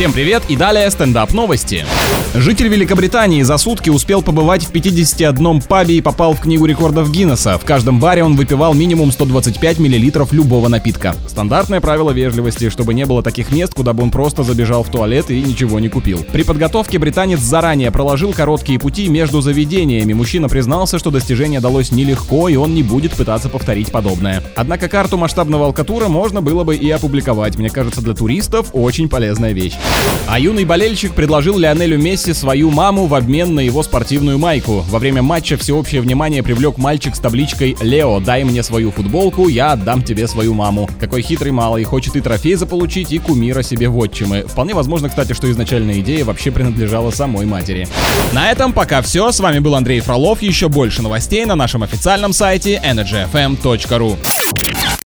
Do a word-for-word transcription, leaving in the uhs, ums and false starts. Всем привет и далее стендап новости. Житель Великобритании за сутки успел побывать в пятидесяти одном пабе и попал в книгу рекордов Гиннесса. В каждом баре он выпивал минимум сто двадцать пять миллилитров любого напитка. Стандартное правило вежливости, чтобы не было таких мест, куда бы он просто забежал в туалет и ничего не купил. При подготовке британец заранее проложил короткие пути между заведениями. Мужчина признался, что достижение далось нелегко и он не будет пытаться повторить подобное. Однако карту масштабного алкотура можно было бы и опубликовать. Мне кажется, для туристов очень полезная вещь. А юный болельщик предложил Леонелю Месси свою маму в обмен на его спортивную майку. Во время матча всеобщее внимание привлек мальчик с табличкой «Лео, дай мне свою футболку, я отдам тебе свою маму». Какой хитрый малый, хочет и трофей заполучить, и кумира себе в отчимы. Вполне возможно, кстати, что изначальная идея вообще принадлежала самой матери. На этом пока все. С вами был Андрей Фролов. Еще больше новостей на нашем официальном сайте energyfm точка ру.